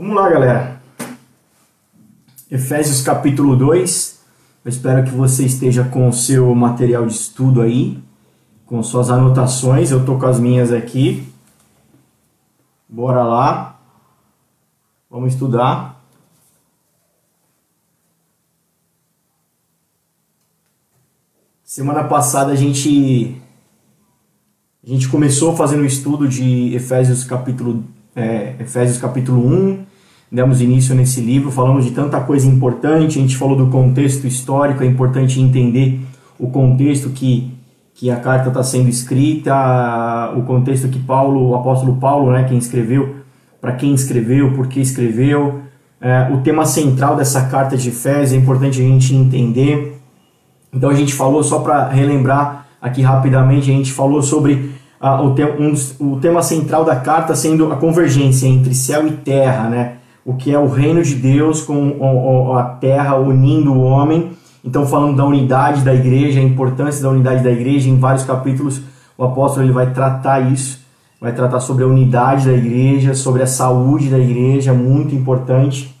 Vamos lá, galera. Efésios capítulo 2. Eu espero que você esteja com o seu material de estudo aí, com suas anotações. Eu tô com as minhas aqui. Bora lá. Vamos estudar. Semana passada a gente começou fazendo o estudo de Efésios capítulo 1, demos início nesse livro, falamos de tanta coisa importante, a gente falou do contexto histórico, é importante entender o contexto que a carta está sendo escrita, o contexto que Paulo, o apóstolo Paulo, né, quem escreveu, para quem escreveu, por que escreveu, o tema central dessa carta de Efésios, é importante a gente entender. Então a gente falou, só para relembrar aqui rapidamente, a gente falou sobre o tema central da carta sendo a convergência entre céu e terra, né? O que é o reino de Deus com a terra unindo o homem. Então falando da unidade da igreja, a importância da unidade da igreja, em vários capítulos o apóstolo ele vai tratar isso, vai tratar sobre a unidade da igreja, sobre a saúde da igreja, muito importante.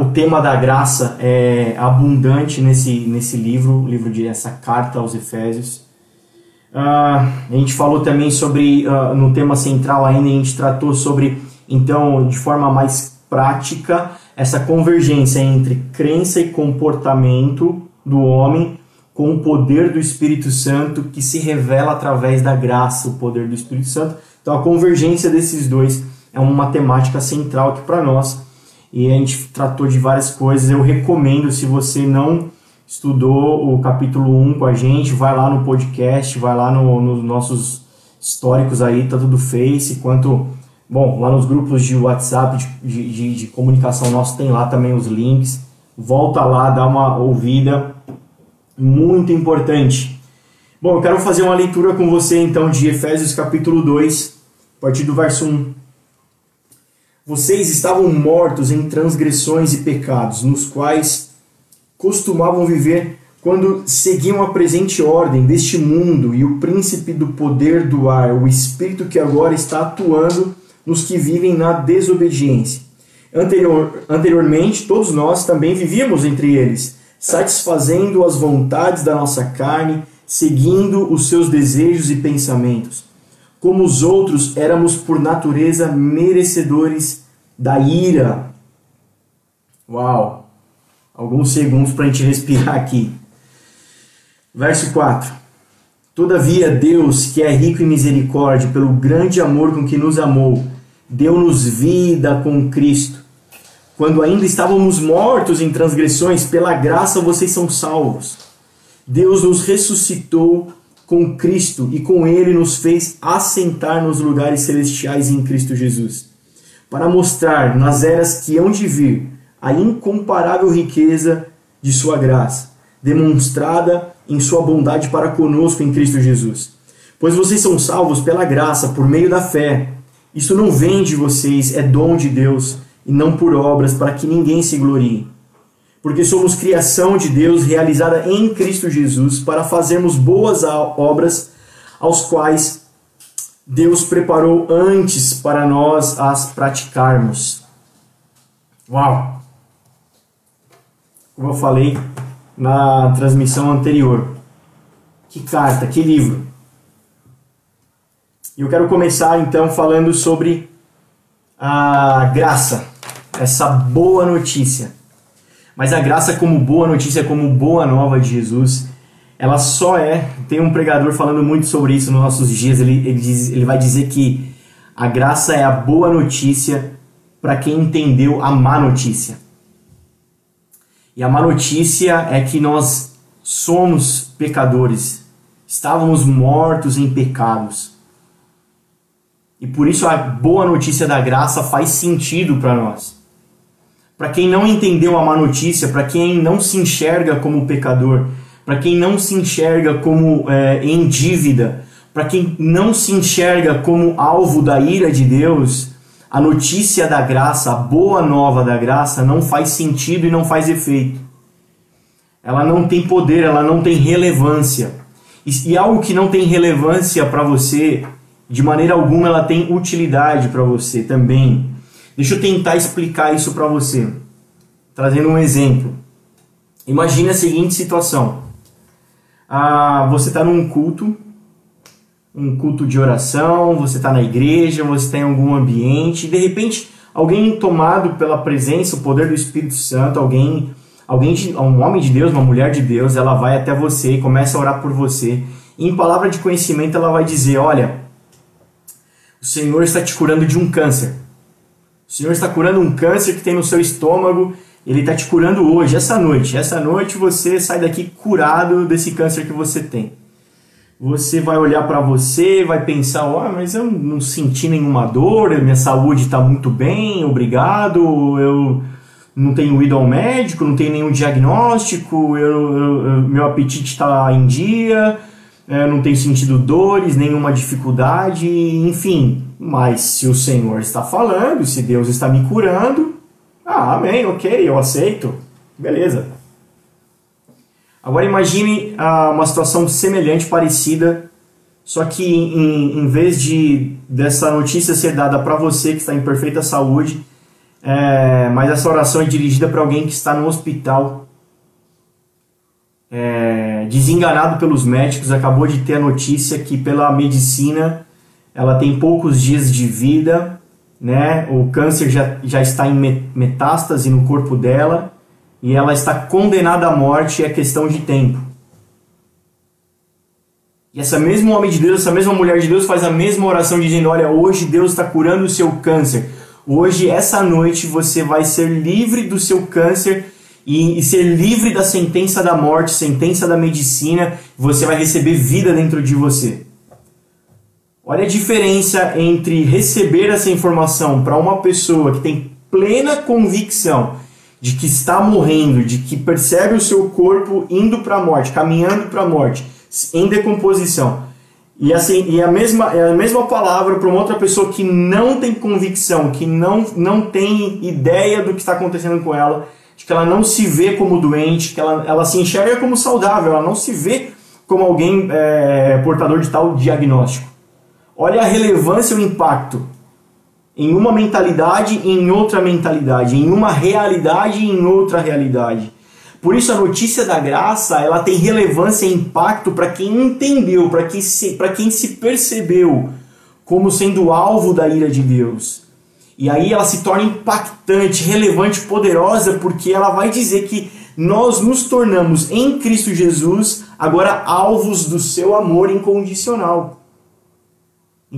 O tema da graça é abundante nesse livro, essa carta aos Efésios. A gente falou também sobre, no tema central ainda, a gente tratou sobre, então, de forma mais prática, essa convergência entre crença e comportamento do homem com o poder do Espírito Santo que se revela através da graça, o poder do Espírito Santo. Então, a convergência desses dois é uma temática central aqui para nós. E a gente tratou de várias coisas. Eu recomendo, se você não estudou o capítulo 1 com a gente, vai lá no podcast, vai lá nos nossos históricos aí, tanto do Face quanto... Bom, lá nos grupos de WhatsApp, de comunicação nossa, tem lá também os links. Volta lá, dá uma ouvida. Muito importante. Bom, eu quero fazer uma leitura com você, então, de Efésios capítulo 2, a partir do verso 1. Vocês estavam mortos em transgressões e pecados, nos quais costumavam viver quando seguiam a presente ordem deste mundo e o príncipe do poder do ar, o espírito que agora está atuando nos que vivem na desobediência. Anteriormente, todos nós também vivíamos entre eles, satisfazendo as vontades da nossa carne, seguindo os seus desejos e pensamentos. Como os outros, éramos por natureza merecedores da ira. Uau! Alguns segundos para a gente respirar aqui. Verso 4. Todavia Deus, que é rico em misericórdia, pelo grande amor com que nos amou, deu-nos vida com Cristo. Quando ainda estávamos mortos em transgressões, pela graça vocês são salvos. Deus nos ressuscitou com Cristo e com Ele nos fez assentar nos lugares celestiais em Cristo Jesus, para mostrar nas eras que hão de vir a incomparável riqueza de sua graça, demonstrada em sua bondade para conosco em Cristo Jesus. Pois vocês são salvos pela graça, por meio da fé. Isso não vem de vocês, é dom de Deus, e não por obras, para que ninguém se glorie. Porque somos criação de Deus realizada em Cristo Jesus para fazermos boas obras aos quais Deus preparou antes para nós as praticarmos. Uau! Como eu falei na transmissão anterior. Que carta, que livro! E eu quero começar então falando sobre a graça, essa boa notícia. Mas a graça como boa notícia, como boa nova de Jesus, ela só é... Tem um pregador falando muito sobre isso nos nossos dias, ele vai dizer que a graça é a boa notícia para quem entendeu a má notícia. E a má notícia é que nós somos pecadores, estávamos mortos em pecados. E por isso a boa notícia da graça faz sentido para nós. Para quem não entendeu a má notícia, para quem não se enxerga como pecador, para quem não se enxerga como em dívida, para quem não se enxerga como alvo da ira de Deus, a notícia da graça, a boa nova da graça, não faz sentido e não faz efeito. Ela não tem poder, ela não tem relevância. E algo que não tem relevância para você, de maneira alguma ela tem utilidade para você também. Deixa eu tentar explicar isso para você, trazendo um exemplo. Imagine a seguinte situação. Você está num culto, um culto de oração, você está na igreja, você está em algum ambiente, e de repente alguém tomado pela presença, o poder do Espírito Santo, um homem de Deus, uma mulher de Deus, ela vai até você e começa a orar por você. E em palavra de conhecimento ela vai dizer, olha, o Senhor está te curando de um câncer. O Senhor está curando um câncer que tem no seu estômago, Ele está te curando hoje, essa noite. Essa noite você sai daqui curado desse câncer que você tem. Você vai olhar para você, vai pensar, mas eu não senti nenhuma dor, minha saúde está muito bem, obrigado, eu não tenho ido ao médico, não tenho nenhum diagnóstico, meu apetite está em dia, eu não tenho sentido dores, nenhuma dificuldade, enfim. Mas se o Senhor está falando, se Deus está me curando, amém, ok, eu aceito, beleza. Agora imagine uma situação semelhante, parecida, só que em vez dessa notícia ser dada para você que está em perfeita saúde, mas essa oração é dirigida para alguém que está no hospital, desenganado pelos médicos, acabou de ter a notícia que pela medicina ela tem poucos dias de vida, né? O câncer já está em metástase no corpo dela, e ela está condenada à morte, é questão de tempo. E essa mesma homem de Deus, essa mesma mulher de Deus faz a mesma oração dizendo, olha, hoje Deus está curando o seu câncer. Hoje, essa noite, você vai ser livre do seu câncer e ser livre da sentença da morte, sentença da medicina. Você vai receber vida dentro de você. Olha a diferença entre receber essa informação para uma pessoa que tem plena convicção de que está morrendo, de que percebe o seu corpo indo para a morte, caminhando para a morte, em decomposição. E assim, é a mesma palavra para uma outra pessoa que não tem convicção, que não tem ideia do que está acontecendo com ela, de que ela não se vê como doente, que ela se enxerga como saudável, ela não se vê como alguém portador de tal diagnóstico. Olha a relevância e o impacto. Em uma mentalidade, em outra mentalidade. Em uma realidade, em outra realidade. Por isso a notícia da graça, ela tem relevância e impacto para quem entendeu, para quem se percebeu como sendo alvo da ira de Deus. E aí ela se torna impactante, relevante, poderosa, porque ela vai dizer que nós nos tornamos em Cristo Jesus agora alvos do seu amor incondicional.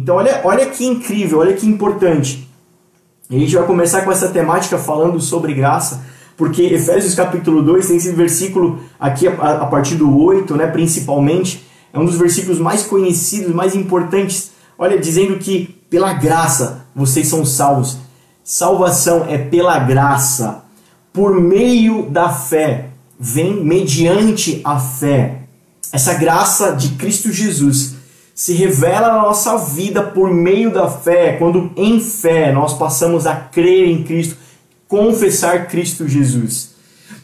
Então olha que incrível, olha que importante. E a gente vai começar com essa temática falando sobre graça, porque Efésios capítulo 2 tem esse versículo aqui a partir do 8, né, principalmente, é um dos versículos mais conhecidos, mais importantes, olha, dizendo que pela graça vocês são salvos. Salvação é pela graça, por meio da fé, vem mediante a fé. Essa graça de Cristo Jesus se revela na nossa vida por meio da fé, quando em fé nós passamos a crer em Cristo, confessar Cristo Jesus.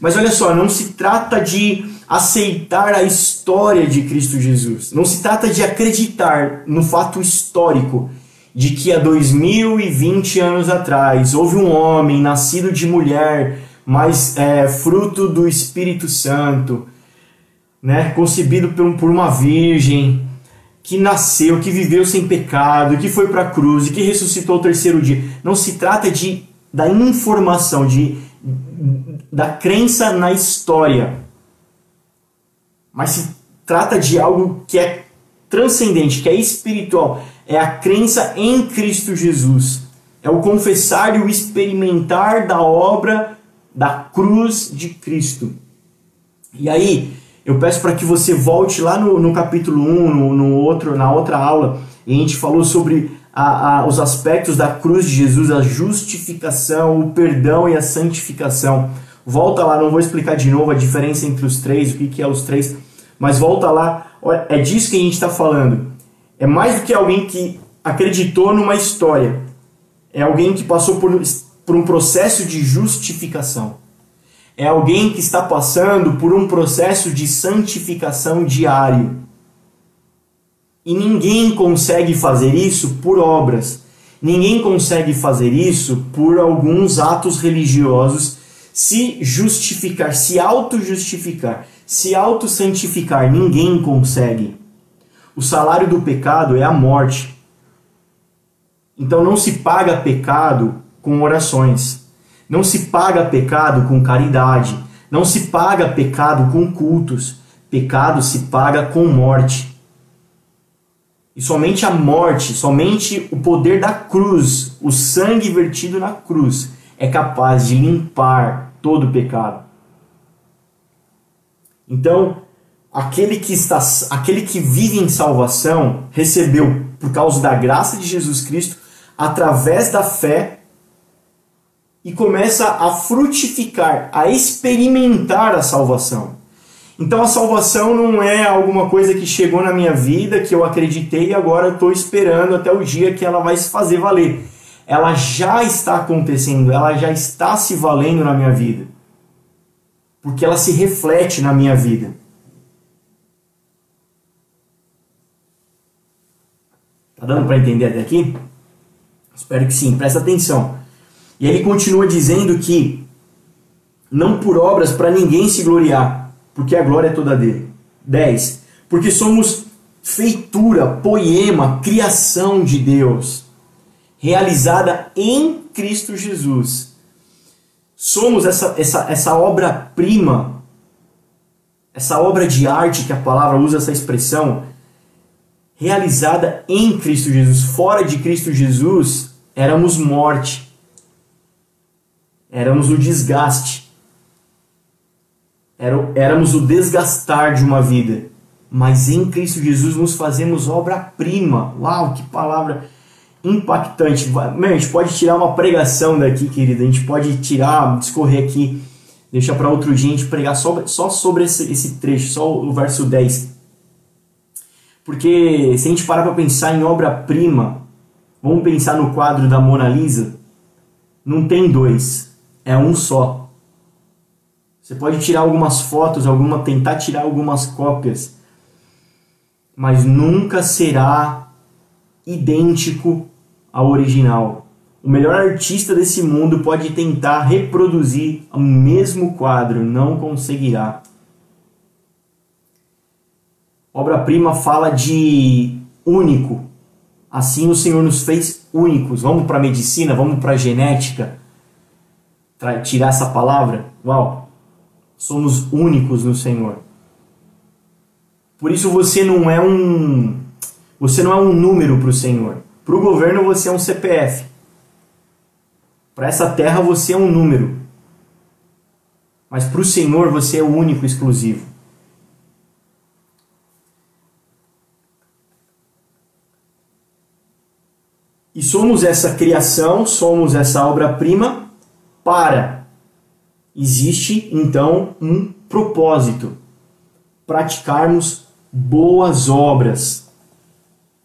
Mas olha só, não se trata de aceitar a história de Cristo Jesus, não se trata de acreditar no fato histórico de que há 2020 anos atrás houve um homem nascido de mulher, mas fruto do Espírito Santo, né, concebido por uma virgem, que nasceu, que viveu sem pecado, que foi para a cruz e que ressuscitou ao terceiro dia. Não se trata da informação, da crença na história, mas se trata de algo que é transcendente, que é espiritual. É a crença em Cristo Jesus. É o confessar e o experimentar da obra da cruz de Cristo. E aí, eu peço para que você volte lá no capítulo 1, na outra aula, e a gente falou sobre os aspectos da cruz de Jesus, a justificação, o perdão e a santificação. Volta lá, não vou explicar de novo a diferença entre os três, o que é os três, mas volta lá, é disso que a gente está falando. É mais do que alguém que acreditou numa história, é alguém que passou por um processo de justificação. É alguém que está passando por um processo de santificação diário. E ninguém consegue fazer isso por obras. Ninguém consegue fazer isso por alguns atos religiosos, se justificar, se auto-justificar, se auto-santificar. Ninguém consegue. O salário do pecado é a morte. Então não se paga pecado com orações. Não se paga pecado com caridade. Não se paga pecado com cultos. Pecado se paga com morte. E somente a morte, somente o poder da cruz, o sangue vertido na cruz, é capaz de limpar todo o pecado. Então, aquele que vive em salvação recebeu, por causa da graça de Jesus Cristo, através da fé, e começa a frutificar, a experimentar a salvação. Então a salvação não é alguma coisa que chegou na minha vida, que eu acreditei e agora estou esperando até o dia que ela vai se fazer valer. Ela já está acontecendo, ela já está se valendo na minha vida. Porque ela se reflete na minha vida. Tá dando para entender até aqui? Espero que sim, presta atenção. E ele continua dizendo que não por obras para ninguém se gloriar, porque a glória é toda dele. 10. Porque somos feitura, poema, criação de Deus, realizada em Cristo Jesus. Somos essa obra-prima, essa obra de arte, que a palavra usa essa expressão, realizada em Cristo Jesus. Fora de Cristo Jesus, éramos morte. Éramos o desgaste. Éramos o desgastar de uma vida, mas em Cristo Jesus nos fazemos obra-prima. Uau, que palavra impactante. Meu, a gente pode tirar uma pregação daqui, querida. A gente pode tirar, discorrer aqui, deixar para outro dia a gente pregar só sobre esse trecho, só o verso 10. Porque se a gente parar para pensar em obra-prima, vamos pensar no quadro da Mona Lisa, não tem dois, é um só. Você pode tirar algumas fotos, tentar tirar algumas cópias, mas nunca será idêntico ao original. O melhor artista desse mundo pode tentar reproduzir o mesmo quadro, não conseguirá. Obra-prima fala de único. Assim o Senhor nos fez únicos. Vamos para a medicina, vamos para a genética, para tirar essa palavra? Uau! Somos únicos no Senhor. Por isso você não é um número para o Senhor. Para o governo você é um CPF. Para essa terra você é um número. Mas para o Senhor você é o único, exclusivo. E somos essa criação, somos essa obra-prima para... Existe, então, um propósito: praticarmos boas obras.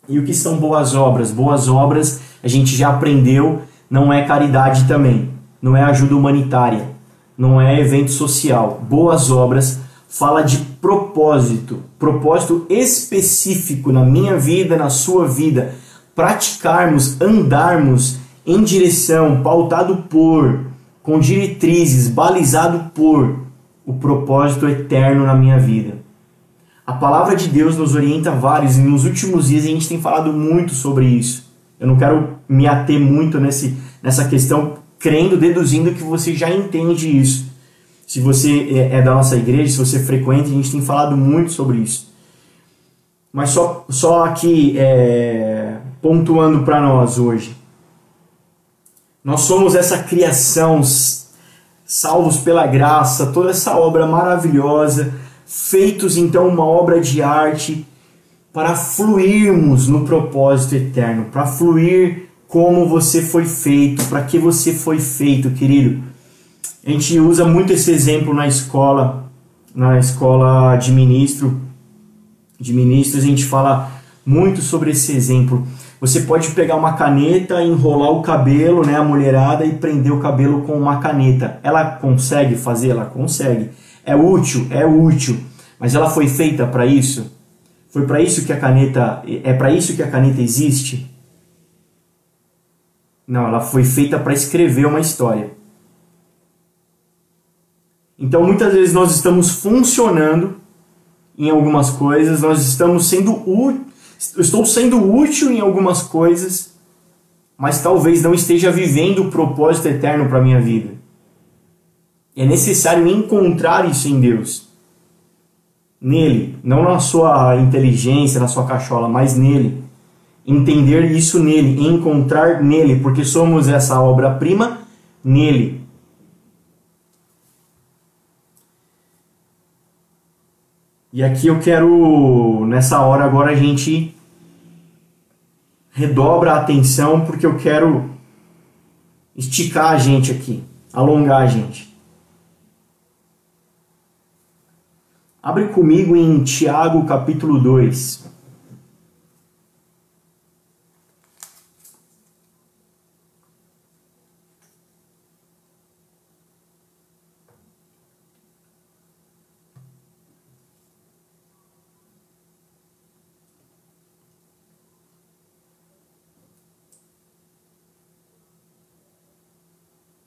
E o que são boas obras? Boas obras, a gente já aprendeu, não é caridade também, não é ajuda humanitária, não é evento social. Boas obras fala de propósito, propósito específico na minha vida, na sua vida. Praticarmos, andarmos em direção, pautado por... com diretrizes, balizado por o propósito eterno na minha vida. A palavra de Deus nos orienta vários, e nos últimos dias a gente tem falado muito sobre isso. Eu não quero me ater muito nessa questão, deduzindo que você já entende isso. Se você é da nossa igreja, se você frequenta, a gente tem falado muito sobre isso. Mas só aqui pontuando para nós hoje. Nós somos essa criação, salvos pela graça, toda essa obra maravilhosa, feitos então uma obra de arte para fluirmos no propósito eterno, para fluir como você foi feito, para que você foi feito, querido. A gente usa muito esse exemplo na escola de ministros, a gente fala muito sobre esse exemplo. Você pode pegar uma caneta, enrolar o cabelo, né, a mulherada, e prender o cabelo com uma caneta. Ela consegue fazer? Ela consegue. É útil. Mas ela foi feita para isso? É para isso que a caneta existe? Não, ela foi feita para escrever uma história. Então, muitas vezes nós estamos funcionando em algumas coisas, nós estamos sendo útil em algumas coisas, mas talvez não esteja vivendo o propósito eterno para a minha vida. É necessário encontrar isso em Deus. Nele, não na sua inteligência, na sua cachola, mas nele. Entender isso nele, encontrar nele, porque somos essa obra-prima nele. E aqui eu quero, nessa hora agora, a gente redobra a atenção, porque eu quero esticar a gente aqui, alongar a gente. Abre comigo em Tiago, capítulo 2.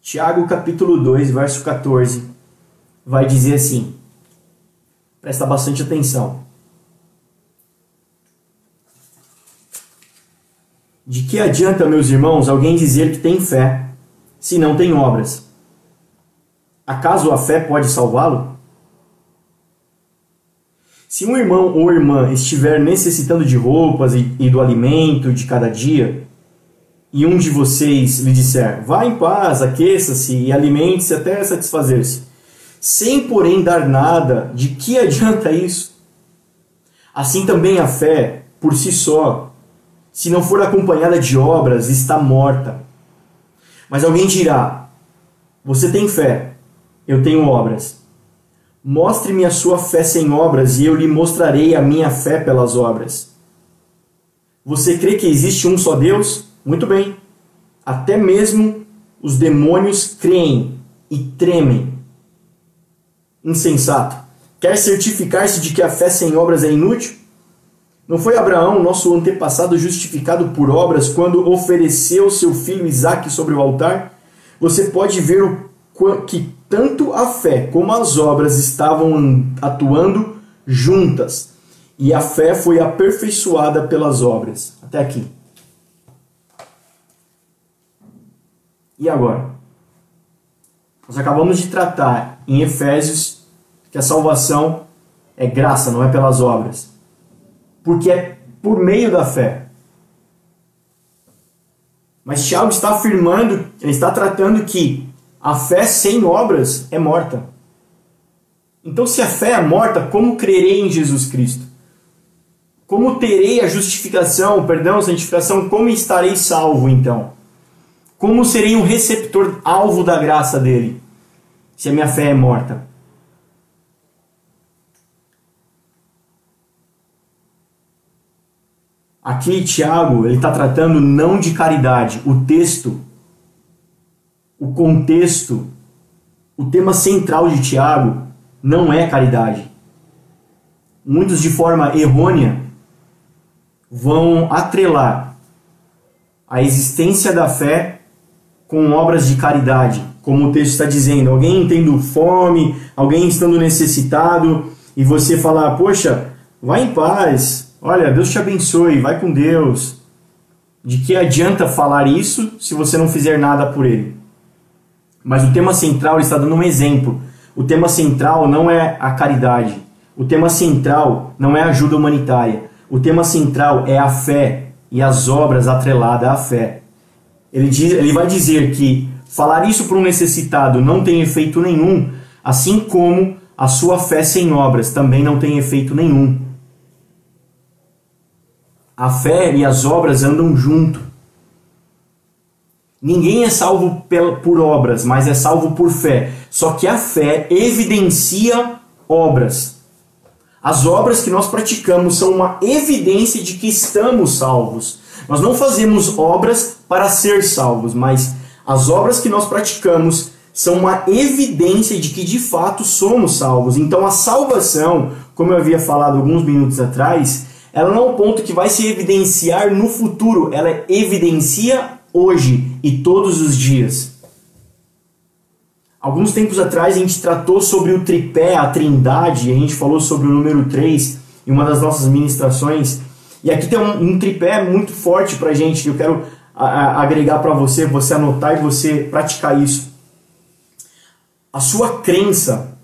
Tiago capítulo 2, verso 14, vai dizer assim, presta bastante atenção. De que adianta, meus irmãos, alguém dizer que tem fé, se não tem obras? Acaso a fé pode salvá-lo? Se um irmão ou irmã estiver necessitando de roupas e do alimento de cada dia, e um de vocês lhe disser, vá em paz, aqueça-se e alimente-se até satisfazer-se, sem porém dar nada, de que adianta isso? Assim também a fé, por si só, se não for acompanhada de obras, está morta. Mas alguém dirá, você tem fé, eu tenho obras. Mostre-me a sua fé sem obras e eu lhe mostrarei a minha fé pelas obras. Você crê que existe um só Deus? Muito bem, até mesmo os demônios creem e tremem. Insensato, quer certificar-se de que a fé sem obras é inútil? Não foi Abraão, nosso antepassado, justificado por obras quando ofereceu seu filho Isaac sobre o altar? Você pode ver que tanto a fé como as obras estavam atuando juntas, e a fé foi aperfeiçoada pelas obras. Até aqui. E agora? Nós acabamos de tratar em Efésios que a salvação é graça, não é pelas obras. Porque é por meio da fé. Mas Tiago está afirmando, ele está tratando que a fé sem obras é morta. Então, se a fé é morta, como crerei em Jesus Cristo? Como terei a justificação, perdão, santificação? Como estarei salvo, então? Como serei um receptor alvo da graça dele, se a minha fé é morta? Aqui, Tiago, ele está tratando não de caridade. O texto, o contexto, o tema central de Tiago não é caridade. Muitos, de forma errônea, vão atrelar a existência da fé com obras de caridade, como o texto está dizendo, alguém tendo fome, alguém estando necessitado, e você falar, poxa, vai em paz, olha, Deus te abençoe, vai com Deus. De que adianta falar isso se você não fizer nada por ele? Mas o tema central, ele está dando um exemplo, o tema central não é a caridade, o tema central não é a ajuda humanitária, o tema central é a fé e as obras atreladas à fé. Ele vai dizer que falar isso para um necessitado não tem efeito nenhum, assim como a sua fé sem obras também não tem efeito nenhum. A fé e as obras andam junto. Ninguém é salvo por obras, mas é salvo por fé. Só que a fé evidencia obras. As obras que nós praticamos são uma evidência de que estamos salvos. Nós não fazemos obras para ser salvos, mas as obras que nós praticamos são uma evidência de que de fato somos salvos. Então a salvação, como eu havia falado alguns minutos atrás, ela não é um ponto que vai se evidenciar no futuro, ela evidencia hoje e todos os dias. Alguns tempos atrás a gente tratou sobre o tripé, a trindade, e a gente falou sobre o número 3 em uma das nossas ministrações. E aqui tem um tripé muito forte pra gente, que eu quero agregar para você, você anotar e você praticar isso. A sua crença,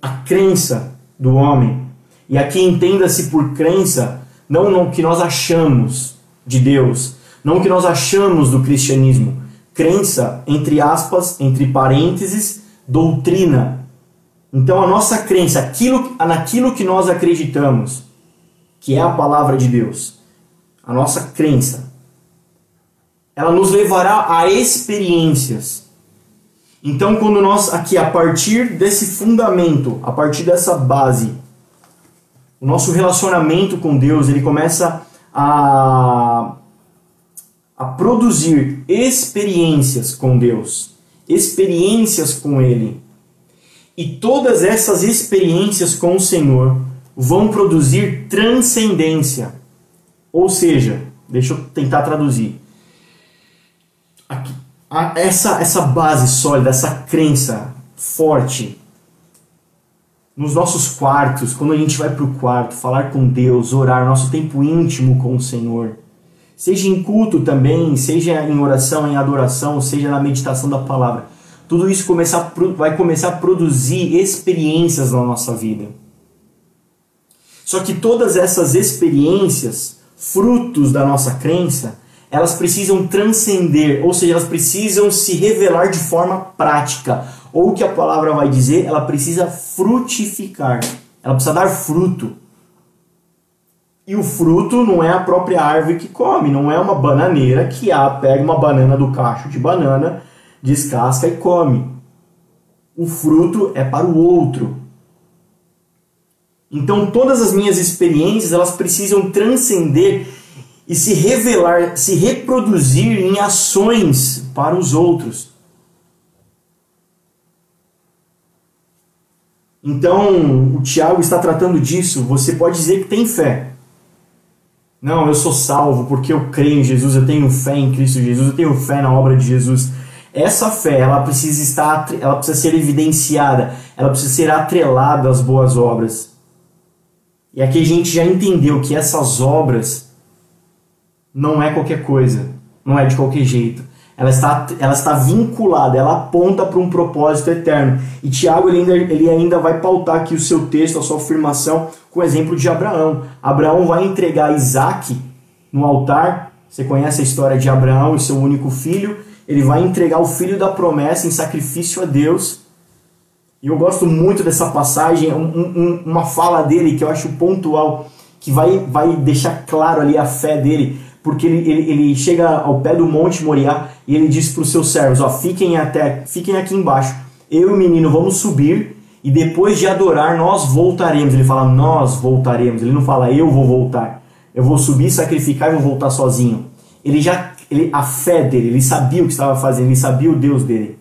a crença do homem, e aqui entenda-se por crença, não o que nós achamos de Deus, não o que nós achamos do cristianismo. Crença, entre aspas, entre parênteses, doutrina. Então a nossa crença, naquilo que nós acreditamos, que é a palavra de Deus, a nossa crença, ela nos levará a experiências. Então quando nós aqui, a partir desse fundamento, a partir dessa base, o nosso relacionamento com Deus, ele começa a produzir experiências com Deus, experiências com Ele. E todas essas experiências com o Senhor vão produzir transcendência. Ou seja, deixa eu tentar traduzir. Aqui, essa base sólida, essa crença forte, nos nossos quartos, quando a gente vai para o quarto, falar com Deus, orar, nosso tempo íntimo com o Senhor, seja em culto também, seja em oração, em adoração, seja na meditação da palavra, tudo isso vai começar a produzir experiências na nossa vida. Só que todas essas experiências, frutos da nossa crença, elas precisam transcender, ou seja, elas precisam se revelar de forma prática, ou o que a palavra vai dizer, ela precisa frutificar, ela precisa dar fruto. E o fruto não é a própria árvore que come, não é uma bananeira que pega uma banana do cacho de banana, descasca e come. O fruto é para o outro. Então todas as minhas experiências, elas precisam transcender e se revelar, se reproduzir em ações para os outros. Então, o Tiago está tratando disso. Você pode dizer que tem fé. Não, eu sou salvo porque eu creio em Jesus, eu tenho fé em Cristo Jesus, eu tenho fé na obra de Jesus. Essa fé, ela precisa ser evidenciada, ela precisa ser atrelada às boas obras. E aqui a gente já entendeu que essas obras não é qualquer coisa, não é de qualquer jeito. Ela está vinculada, ela aponta para um propósito eterno. E Tiago ele ainda vai pautar aqui o seu texto, a sua afirmação, com o exemplo de Abraão. Abraão vai entregar Isaac no altar. Você conhece a história de Abraão e seu único filho. Ele vai entregar o filho da promessa em sacrifício a Deus. E eu gosto muito dessa passagem, uma fala dele que eu acho pontual, que vai deixar claro ali a fé dele. Porque ele chega ao pé do Monte Moriá e ele diz para os seus servos, fiquem aqui embaixo, eu e o menino vamos subir e depois de adorar nós voltaremos. Ele fala, nós voltaremos, ele não fala, eu vou voltar, eu vou subir, sacrificar e vou voltar sozinho. A fé dele, ele sabia o que estava fazendo, ele sabia o Deus dele.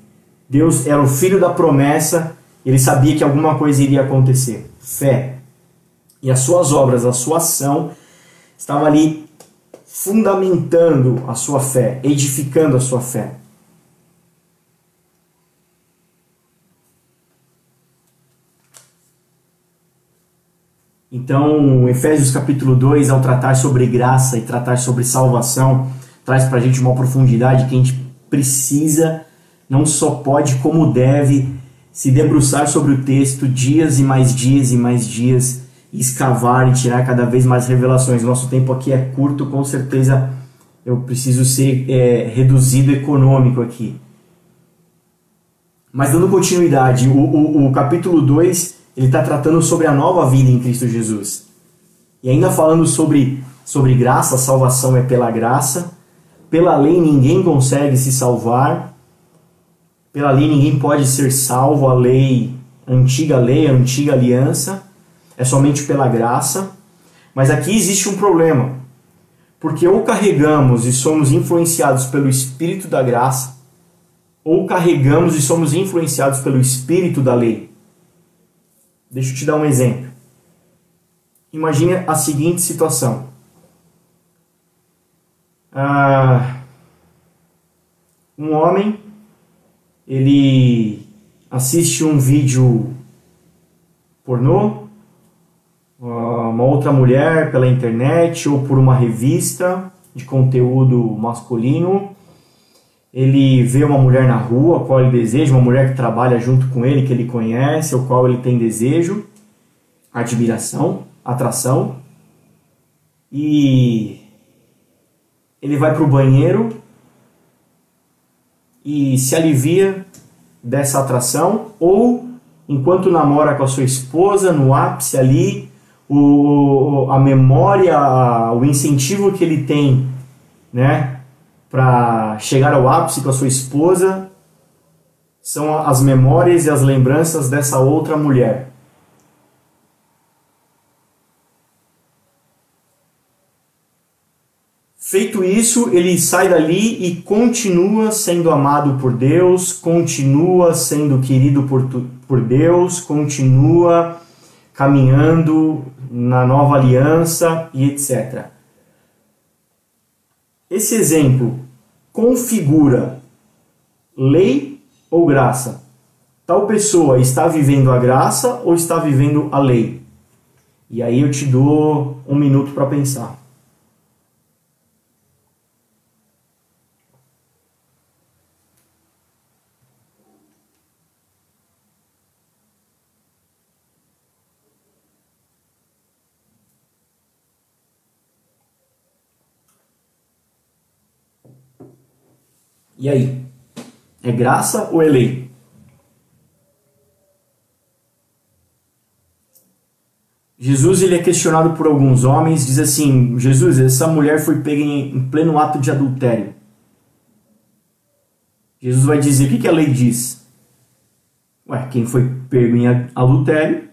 Deus era o filho da promessa, ele sabia que alguma coisa iria acontecer. Fé. E as suas obras, a sua ação, estava ali fundamentando a sua fé, edificando a sua fé. Então, Efésios capítulo 2, ao tratar sobre graça e tratar sobre salvação, traz para a gente uma profundidade que a gente precisa, não só pode, como deve, se debruçar sobre o texto dias e mais dias e mais dias, escavar e tirar cada vez mais revelações. Nosso tempo aqui é curto, com certeza eu preciso ser reduzido econômico aqui. Mas dando continuidade, o capítulo 2 ele está tratando sobre a nova vida em Cristo Jesus. E ainda falando sobre graça, a salvação é pela graça. Pela lei ninguém consegue se salvar. Pela lei ninguém pode ser salvo, a lei, a antiga aliança. É somente pela graça, mas aqui existe um problema, porque ou carregamos e somos influenciados pelo Espírito da graça, ou carregamos e somos influenciados pelo Espírito da lei. Deixa eu te dar um exemplo. Imagina a seguinte situação. Um homem, ele assiste um vídeo pornô, uma outra mulher pela internet ou por uma revista de conteúdo masculino, ele vê uma mulher na rua, a qual ele deseja, uma mulher que trabalha junto com ele, que ele conhece, ao qual ele tem desejo, admiração, atração, e ele vai para o banheiro e se alivia dessa atração, ou enquanto namora com a sua esposa, no ápice ali, a memória, o incentivo que ele tem, né, para chegar ao ápice com a sua esposa, são as memórias e as lembranças dessa outra mulher. Feito isso, ele sai dali e continua sendo amado por Deus, continua sendo querido por Deus, continua caminhando na nova aliança e etc. Esse exemplo configura lei ou graça? Tal pessoa está vivendo a graça ou está vivendo a lei? E aí eu te dou um minuto para pensar. E aí? É graça ou é lei? Jesus, ele é questionado por alguns homens, diz assim: Jesus, essa mulher foi pega em pleno ato de adultério. Jesus vai dizer: o que a lei diz? Ué, quem foi pego em adultério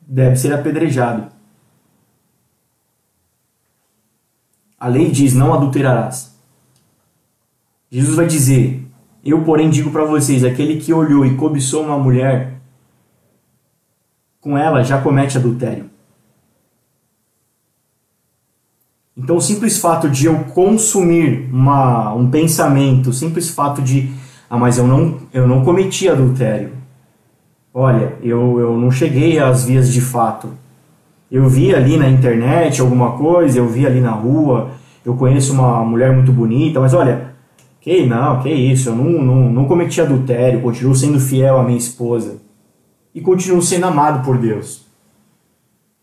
deve ser apedrejado. A lei diz: não adulterarás. Jesus vai dizer: eu, porém, digo para vocês, aquele que olhou e cobiçou uma mulher, com ela já comete adultério. Então, o simples fato de eu consumir um pensamento, o simples fato de, mas eu não cometi adultério. Olha, eu não cheguei às vias de fato. Eu vi ali na internet alguma coisa, eu vi ali na rua, eu conheço uma mulher muito bonita, mas olha, que isso, eu não cometi adultério, continuo sendo fiel à minha esposa e continuo sendo amado por Deus.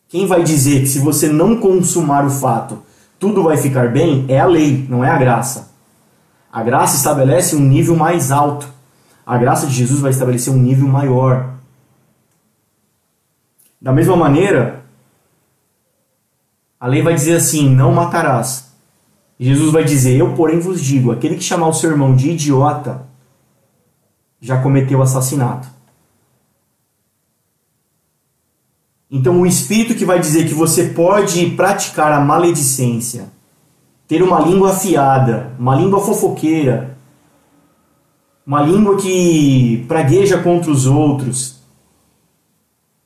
Quem vai dizer que se você não consumar o fato, tudo vai ficar bem, é a lei, não é a graça. A graça estabelece um nível mais alto. A graça de Jesus vai estabelecer um nível maior. Da mesma maneira, a lei vai dizer assim: não matarás. Jesus vai dizer: eu, porém, vos digo, aquele que chamar o seu irmão de idiota já cometeu assassinato. Então, o Espírito que vai dizer que você pode praticar a maledicência, ter uma língua afiada, uma língua fofoqueira, uma língua que pragueja contra os outros,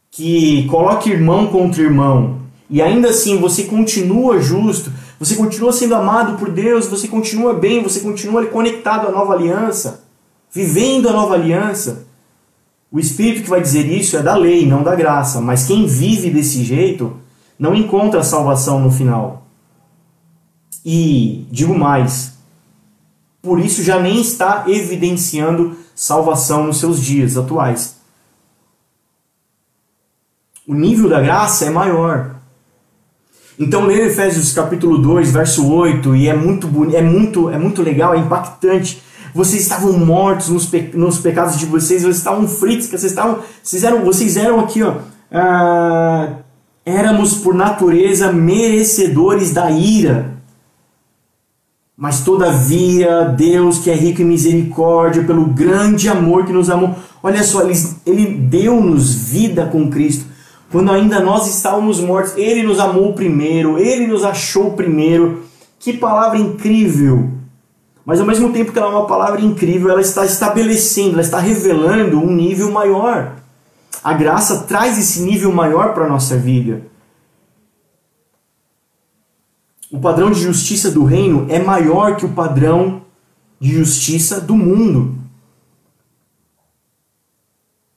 que coloca irmão contra irmão, e ainda assim você continua justo, você continua sendo amado por Deus, você continua bem, você continua conectado à nova aliança, vivendo a nova aliança. O Espírito que vai dizer isso é da lei, não da graça. Mas quem vive desse jeito não encontra salvação no final. E digo mais, por isso já nem está evidenciando salvação nos seus dias atuais. O nível da graça é maior. Então, ler Efésios capítulo 2, verso 8, e é muito legal, é impactante. Vocês estavam mortos nos pecados de vocês, vocês estavam fritos, vocês eram aqui, ó. Éramos por natureza merecedores da ira. Mas todavia, Deus, que é rico em misericórdia, pelo grande amor que nos amou, olha só, ele deu-nos vida com Cristo. Quando ainda nós estávamos mortos, Ele nos amou primeiro, Ele nos achou primeiro. Que palavra incrível! Mas ao mesmo tempo que ela é uma palavra incrível, ela está estabelecendo, ela está revelando um nível maior. A graça traz esse nível maior para a nossa vida. O padrão de justiça do reino é maior que o padrão de justiça do mundo.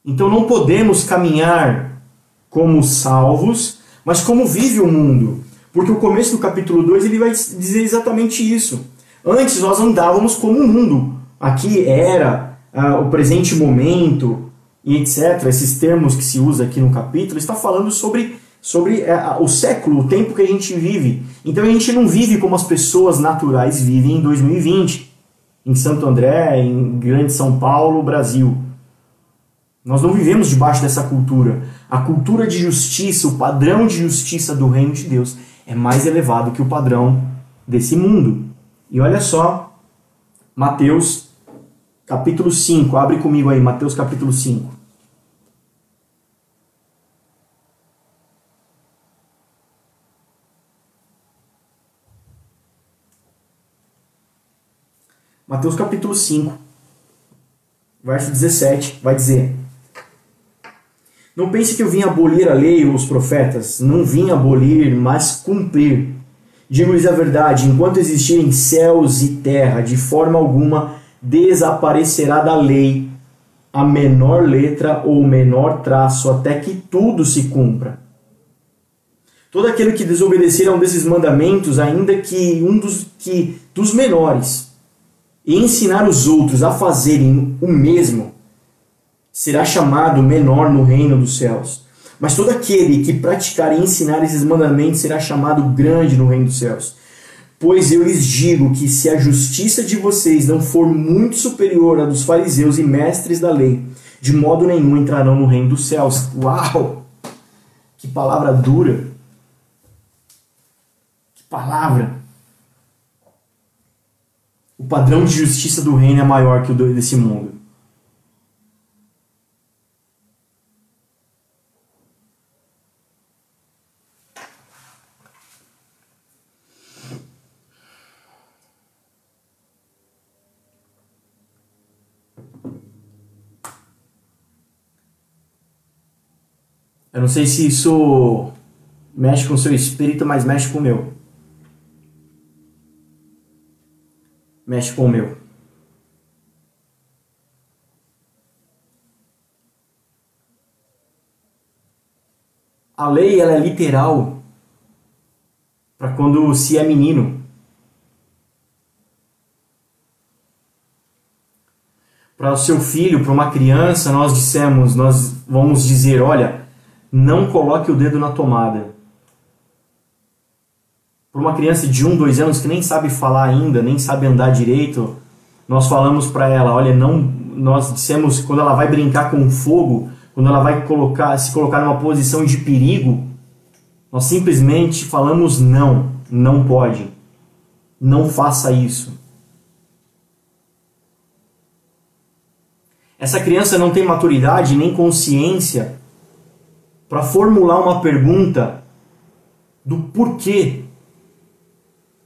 Então não podemos caminhar como salvos, mas como vive o mundo. Porque o começo do capítulo 2 ele vai dizer exatamente isso. Antes nós andávamos como o mundo. Aqui era o presente momento e etc. Esses termos que se usa aqui no capítulo está falando sobre o século, o tempo que a gente vive. Então a gente não vive como as pessoas naturais vivem em 2020, em Santo André, em Grande São Paulo, Brasil. Nós não vivemos debaixo dessa cultura. A cultura de justiça, o padrão de justiça do reino de Deus é mais elevado que o padrão desse mundo. E olha só, Mateus capítulo 5, abre comigo aí, Mateus capítulo 5. Mateus capítulo 5, verso 17, vai dizer: Não pense que eu vim abolir a lei ou os profetas, não vim abolir, mas cumprir. Digo-lhes a verdade, enquanto existirem céus e terra, de forma alguma desaparecerá da lei a menor letra ou o menor traço, até que tudo se cumpra. Todo aquele que desobedecer a um desses mandamentos, ainda que um dos menores, e ensinar os outros a fazerem o mesmo, será chamado menor no reino dos céus. Mas todo aquele que praticar e ensinar esses mandamentos será chamado grande no reino dos céus. Pois eu lhes digo que se a justiça de vocês não for muito superior à dos fariseus e mestres da lei, de modo nenhum entrarão no reino dos céus. Uau! Que palavra dura! Que palavra! O padrão de justiça do reino é maior que o desse mundo. Eu não sei se isso mexe com o seu espírito, mas mexe com o meu. Mexe com o meu. A lei, ela é literal para quando se é menino. Para o seu filho, para uma criança, nós vamos dizer, olha, não coloque o dedo na tomada. Para uma criança de 1, 2 anos que nem sabe falar ainda, nem sabe andar direito, nós falamos para ela, olha, nós dissemos que quando ela vai brincar com fogo, quando ela vai se colocar numa posição de perigo, nós simplesmente falamos não pode, não faça isso. Essa criança não tem maturidade nem consciência para formular uma pergunta do porquê.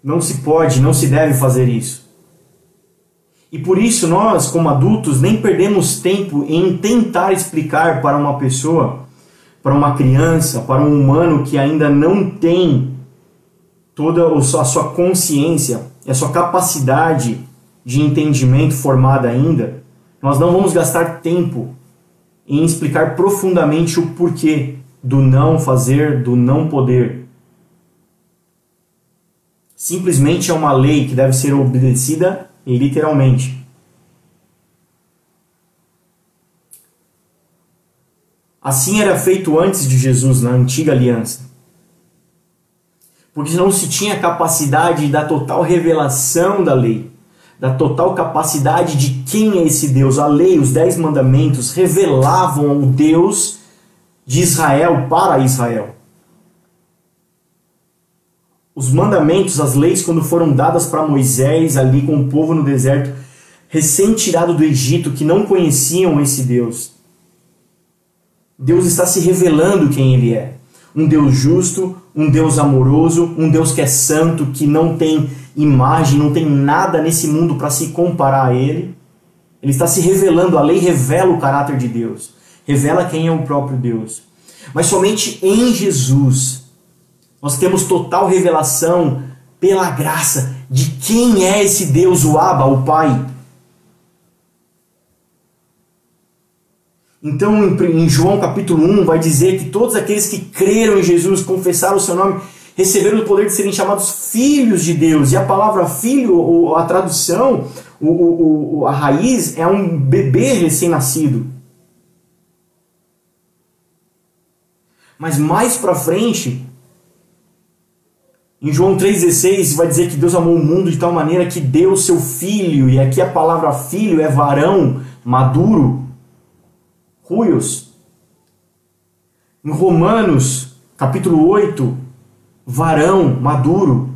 Não se pode, não se deve fazer isso. E por isso nós, como adultos, nem perdemos tempo em tentar explicar para uma pessoa, para uma criança, para um humano que ainda não tem toda a sua consciência, a sua capacidade de entendimento formada ainda. Nós não vamos gastar tempo em explicar profundamente o porquê do não fazer, do não poder. Simplesmente é uma lei que deve ser obedecida literalmente. Assim era feito antes de Jesus, na antiga aliança. Porque não se tinha capacidade da total revelação da lei, da total capacidade de quem é esse Deus. A lei, os 10 mandamentos, revelavam o Deus de Israel para Israel. Os mandamentos, as leis, quando foram dadas para Moisés, ali com o povo no deserto, recém-tirado do Egito, que não conheciam esse Deus. Deus está se revelando quem Ele é. Um Deus justo, um Deus amoroso, um Deus que é santo, que não tem imagem, não tem nada nesse mundo para se comparar a Ele. Ele está se revelando, a lei revela o caráter de Deus, revela quem é o próprio Deus. Mas somente em Jesus nós temos total revelação, pela graça, de quem é esse Deus, o Abba, o Pai. Então, em João capítulo 1, vai dizer que todos aqueles que creram em Jesus, confessaram o seu nome, receberam o poder de serem chamados filhos de Deus. E a palavra filho, a tradução, a raiz, é um bebê recém-nascido. Mas mais para frente, em João 3,16, vai dizer que Deus amou o mundo de tal maneira que deu o seu filho. E aqui a palavra filho é varão, maduro, ruios. Em Romanos, capítulo 8, varão, maduro.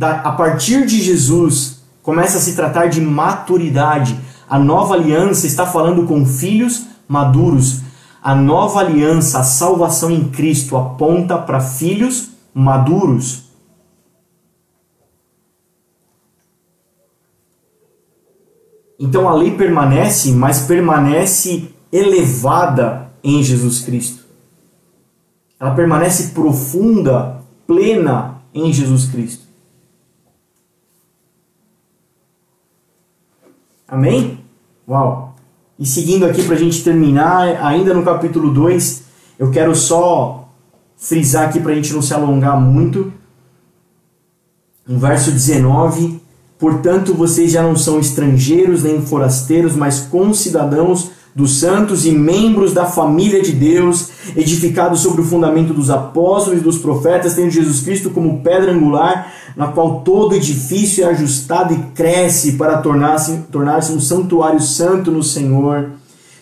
A partir de Jesus, começa a se tratar de maturidade. A nova aliança está falando com filhos maduros. A nova aliança, a salvação em Cristo, aponta para filhos maduros. Então a lei permanece, mas permanece elevada em Jesus Cristo. Ela permanece profunda, plena em Jesus Cristo. Amém? Uau! E seguindo aqui para a gente terminar, ainda no capítulo 2, eu quero só frisar aqui para a gente não se alongar muito. No verso 19... Portanto, vocês já não são estrangeiros nem forasteiros, mas concidadãos dos santos e membros da família de Deus, edificados sobre o fundamento dos apóstolos e dos profetas, tendo Jesus Cristo como pedra angular, na qual todo edifício é ajustado e cresce para tornar-se um santuário santo no Senhor.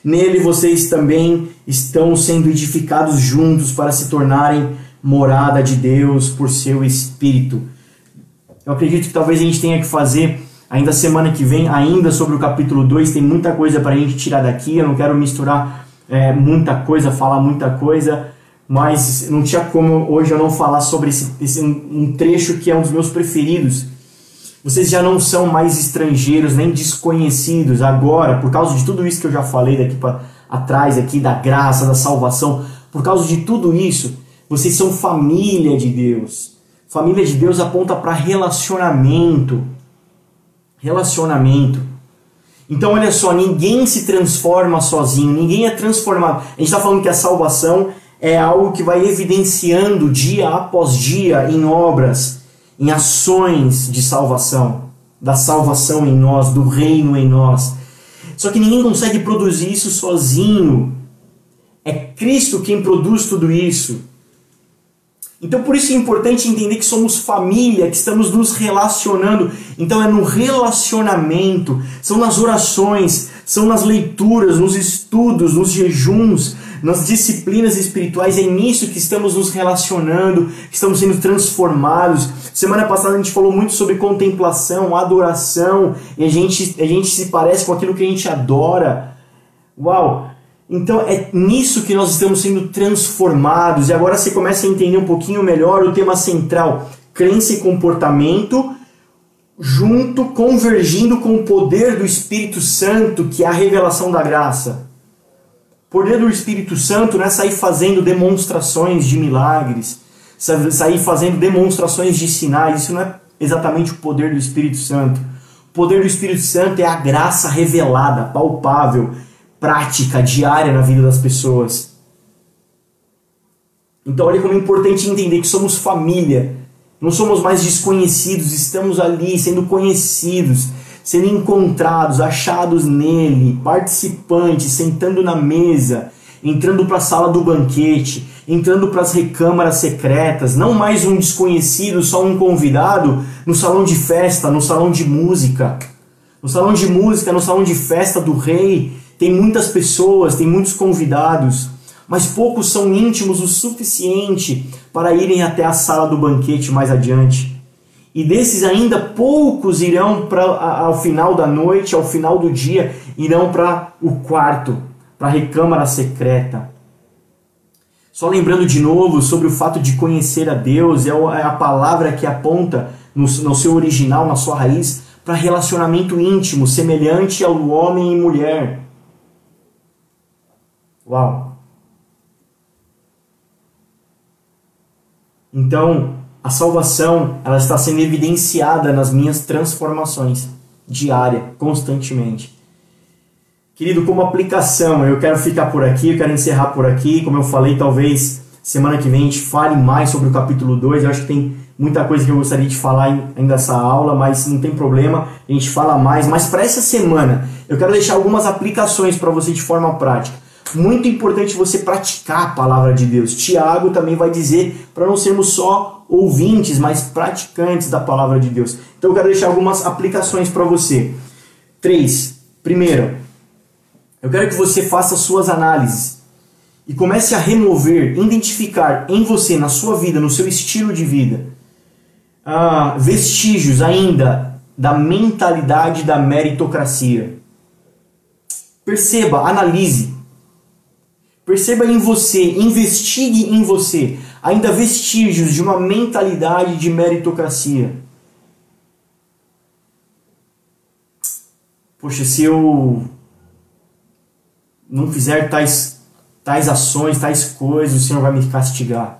Nele vocês também estão sendo edificados juntos para se tornarem morada de Deus por seu Espírito. Eu acredito que talvez a gente tenha que fazer, ainda semana que vem, ainda sobre o capítulo 2, tem muita coisa para a gente tirar daqui, eu não quero misturar muita coisa, falar muita coisa, mas não tinha como hoje eu não falar sobre um trecho que é um dos meus preferidos. Vocês já não são mais estrangeiros, nem desconhecidos agora, por causa de tudo isso que eu já falei daqui para atrás, aqui, da graça, da salvação, por causa de tudo isso, vocês são família de Deus. Família de Deus aponta para relacionamento. Relacionamento. Então, olha só, ninguém se transforma sozinho, ninguém é transformado. A gente está falando que a salvação é algo que vai evidenciando dia após dia em obras, em ações de salvação, da salvação em nós, do reino em nós. Só que ninguém consegue produzir isso sozinho. É Cristo quem produz tudo isso. Então, por isso é importante entender que somos família, que estamos nos relacionando. Então, é no relacionamento, são nas orações, são nas leituras, nos estudos, nos jejuns, nas disciplinas espirituais. É nisso que estamos nos relacionando, que estamos sendo transformados. Semana passada a gente falou muito sobre contemplação, adoração, e a gente se parece com aquilo que a gente adora. Uau! Então é nisso que nós estamos sendo transformados. E agora você começa a entender um pouquinho melhor o tema central. Crença e comportamento convergindo com o poder do Espírito Santo, que é a revelação da graça. O poder do Espírito Santo não é sair fazendo demonstrações de milagres, sair fazendo demonstrações de sinais. Isso não é exatamente o poder do Espírito Santo. O poder do Espírito Santo é a graça revelada, palpável, prática diária na vida das pessoas. Então olha como é importante entender que somos família, não somos mais desconhecidos, estamos ali sendo conhecidos, sendo encontrados, achados nele, participantes, sentando na mesa, entrando para a sala do banquete, entrando para as recâmaras secretas, não mais um desconhecido, só um convidado no salão de festa, no salão de música. No salão de música, no salão de festa do rei, tem muitas pessoas, tem muitos convidados, mas poucos são íntimos o suficiente para irem até a sala do banquete mais adiante. E desses ainda poucos irão ao final da noite, ao final do dia, irão para o quarto, para a recâmara secreta. Só lembrando de novo sobre o fato de conhecer a Deus, é a palavra que aponta no seu original, na sua raiz, para relacionamento íntimo, semelhante ao homem e mulher. Uau! Então, a salvação, ela está sendo evidenciada nas minhas transformações diárias, constantemente. Querido, como aplicação, eu quero ficar por aqui, eu quero encerrar por aqui. Como eu falei, talvez semana que vem a gente fale mais sobre o capítulo 2. Eu acho que tem muita coisa que eu gostaria de falar ainda nessa aula, mas não tem problema, a gente fala mais. Mas para essa semana, eu quero deixar algumas aplicações para você de forma prática. Muito importante você praticar a palavra de Deus. Tiago também vai dizer para não sermos só ouvintes, mas praticantes da palavra de Deus. Então eu quero deixar algumas aplicações para você. 3. Primeiro, eu quero que você faça suas análises e comece a remover, identificar em você, na sua vida, no seu estilo de vida, vestígios ainda da mentalidade da meritocracia. Perceba, analise. Perceba em você, investigue em você ainda vestígios de uma mentalidade de meritocracia. Poxa, se eu não fizer tais ações, tais coisas, o Senhor vai me castigar.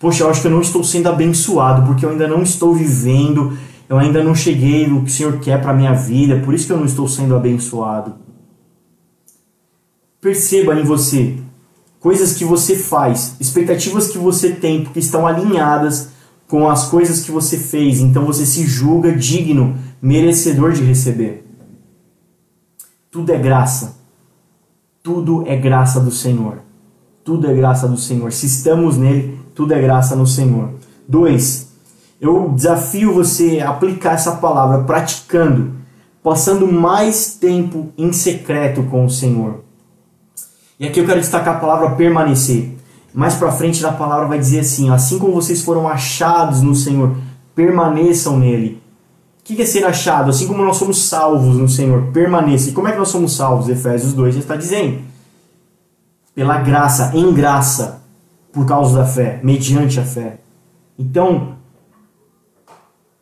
Poxa, eu acho que eu não estou sendo abençoado, porque eu ainda não estou vivendo, eu ainda não cheguei no que o Senhor quer para a minha vida, por isso que eu não estou sendo abençoado. Perceba em você coisas que você faz, expectativas que você tem, porque estão alinhadas com as coisas que você fez, então você se julga digno, merecedor de receber. Tudo é graça. Tudo é graça do Senhor. Tudo é graça do Senhor. Se estamos nele, tudo é graça no Senhor. 2. Eu desafio você a aplicar essa palavra praticando, passando mais tempo em secreto com o Senhor. E aqui eu quero destacar a palavra permanecer. Mais pra frente da palavra vai dizer assim, ó, assim como vocês foram achados no Senhor, permaneçam nele. O que é ser achado? Assim como nós somos salvos no Senhor, permaneça. E como é que nós somos salvos? Efésios 2 já está dizendo. Pela graça, em graça, por causa da fé, mediante a fé. Então,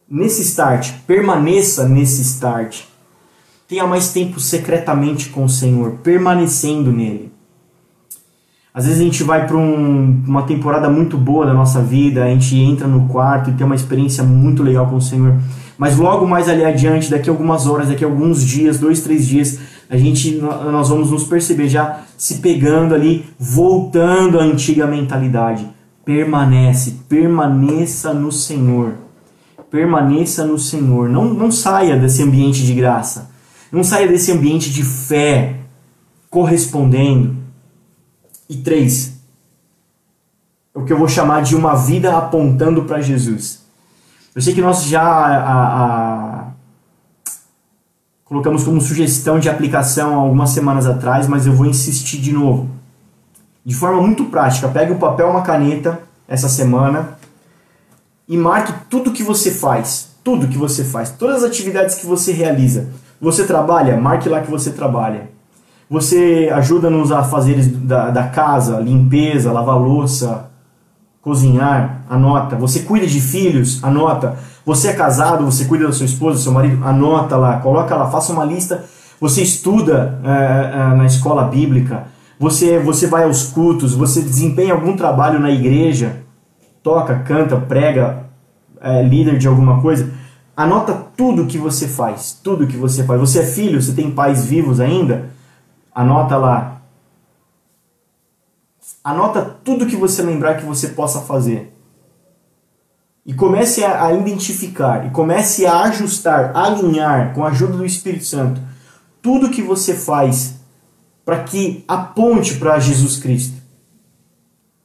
nesse start, permaneça nesse start. Tenha mais tempo secretamente com o Senhor, permanecendo nele. Às vezes a gente vai para uma temporada muito boa da nossa vida, a gente entra no quarto e tem uma experiência muito legal com o Senhor. Mas logo mais ali adiante, daqui a algumas horas, daqui a alguns dias, 2, 3 dias, nós vamos nos perceber já se pegando ali, voltando à antiga mentalidade. Permaneça no Senhor. Permaneça no Senhor. Não saia desse ambiente de graça. Não saia desse ambiente de fé correspondendo. E 3, o que eu vou chamar de uma vida apontando para Jesus. Eu sei que nós já colocamos como sugestão de aplicação algumas semanas atrás, mas eu vou insistir de novo. De forma muito prática, pegue um papel e uma caneta essa semana e marque tudo que você faz. Tudo que você faz, todas as atividades que você realiza. Você trabalha? Marque lá que você trabalha. Você ajuda nos afazeres da casa, limpeza, lavar louça, cozinhar, anota. Você cuida de filhos, anota. Você é casado, você cuida da sua esposa, do seu marido, anota lá, coloca lá, faça uma lista. Você estuda na escola bíblica, você vai aos cultos, você desempenha algum trabalho na igreja, toca, canta, prega, é líder de alguma coisa. Anota tudo que você faz, tudo que você faz. Você é filho, você tem pais vivos ainda? Anota lá. Anota tudo que você lembrar que você possa fazer. E comece a identificar, e comece a ajustar, a alinhar, com a ajuda do Espírito Santo, tudo que você faz para que aponte para Jesus Cristo.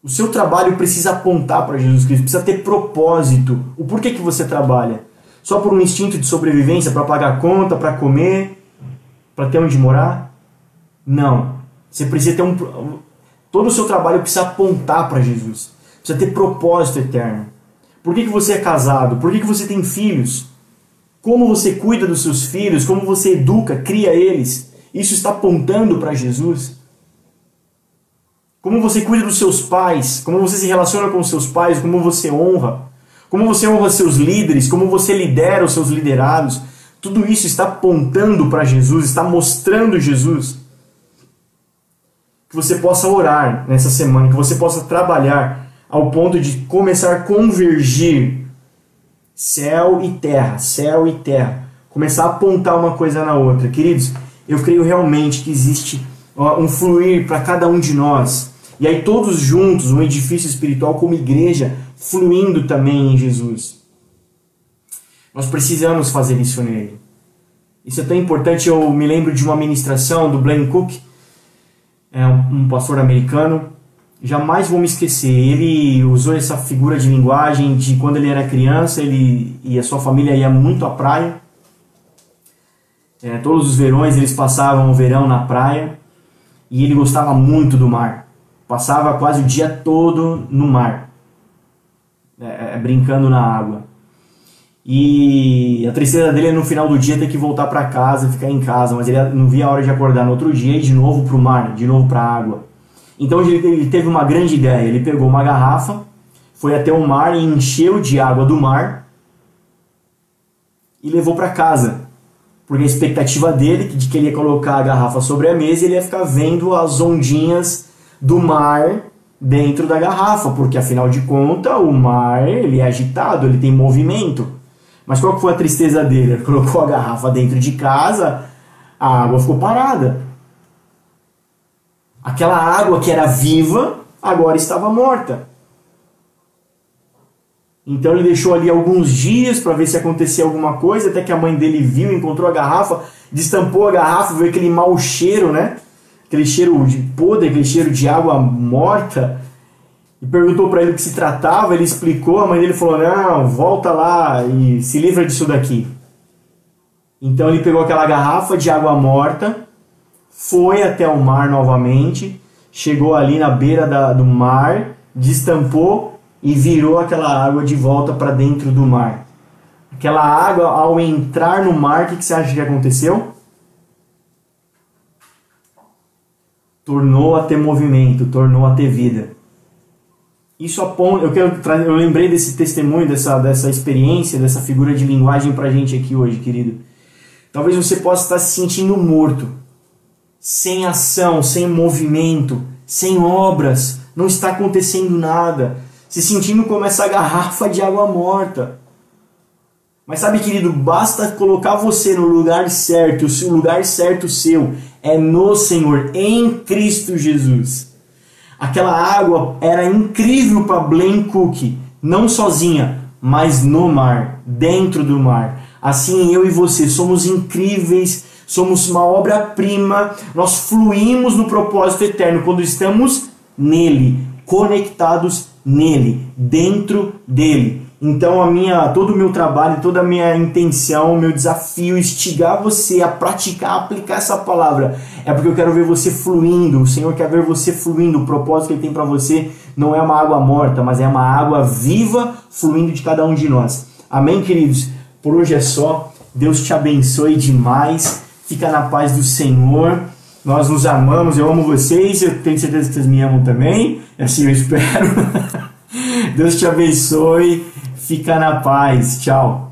O seu trabalho precisa apontar para Jesus Cristo, precisa ter propósito. O porquê que você trabalha? Só por um instinto de sobrevivência, para pagar conta, para comer, para ter onde morar? Não, você precisa ter todo o seu trabalho precisa apontar para Jesus, precisa ter propósito eterno. Por que você é casado? Por que você tem filhos? Como você cuida dos seus filhos? Como você educa, cria eles? Isso está apontando para Jesus? Como você cuida dos seus pais? Como você se relaciona com os seus pais? Como você honra? Como você honra seus líderes? Como você lidera os seus liderados? Tudo isso está apontando para Jesus, está mostrando Jesus. Que você possa orar nessa semana, que você possa trabalhar ao ponto de começar a convergir céu e terra, começar a apontar uma coisa na outra. Queridos, eu creio realmente que existe um fluir para cada um de nós. E aí todos juntos, um edifício espiritual como igreja, fluindo também em Jesus. Nós precisamos fazer isso nele. Isso é tão importante. Eu me lembro de uma ministração do Blaine Cook, um pastor americano. Jamais vou me esquecer. Ele usou essa figura de linguagem de quando ele era criança, ele e a sua família ia muito à praia. Todos os verões eles passavam o verão na praia e ele gostava muito do mar. Passava quase o dia todo no mar, brincando na água. E a tristeza dele é no final do dia ter que voltar para casa, ficar em casa, mas ele não via a hora de acordar no outro dia e de novo para o mar, de novo para a água. Então ele teve uma grande ideia. Ele pegou uma garrafa, foi até o mar e encheu de água do mar e levou para casa. Porque a expectativa dele, de que ele ia colocar a garrafa sobre a mesa, ele ia ficar vendo as ondinhas do mar dentro da garrafa, porque afinal de contas o mar ele é agitado, ele tem movimento. Mas qual foi a tristeza dele? Ele colocou a garrafa dentro de casa, a água ficou parada. Aquela água que era viva, agora estava morta. Então ele deixou ali alguns dias para ver se acontecia alguma coisa, até que a mãe dele viu, encontrou a garrafa, destampou a garrafa, veio aquele mau cheiro, né? Aquele cheiro de podre, aquele cheiro de água morta. E perguntou para ele o que se tratava, ele explicou, a mãe dele falou, não, volta lá e se livra disso daqui. Então ele pegou aquela garrafa de água morta, foi até o mar novamente, chegou ali na beira do mar, destampou e virou aquela água de volta para dentro do mar. Aquela água, ao entrar no mar, o que você acha que aconteceu? Tornou a ter movimento, tornou a ter vida. Isso aponta, eu lembrei desse testemunho, dessa experiência, dessa figura de linguagem para a gente aqui hoje, querido. Talvez você possa estar se sentindo morto, sem ação, sem movimento, sem obras, não está acontecendo nada, se sentindo como essa garrafa de água morta. Mas sabe, querido, basta colocar você no lugar certo, o lugar certo seu é no Senhor, em Cristo Jesus. Aquela água era incrível para Blaine Cook, não sozinha, mas no mar, dentro do mar. Assim eu e você somos incríveis, somos uma obra-prima, nós fluímos no propósito eterno quando estamos nele, conectados nele, dentro dele. Então todo o meu trabalho, toda a minha intenção, o meu desafio, instigar você a praticar, a aplicar essa palavra, é porque eu quero ver você fluindo, o Senhor quer ver você fluindo, o propósito que Ele tem para você não é uma água morta, mas é uma água viva fluindo de cada um de nós. Amém, queridos? Por hoje é só, Deus te abençoe demais, fica na paz do Senhor, nós nos amamos, eu amo vocês, eu tenho certeza que vocês me amam também, assim eu espero. Deus te abençoe. Fica na paz. Tchau.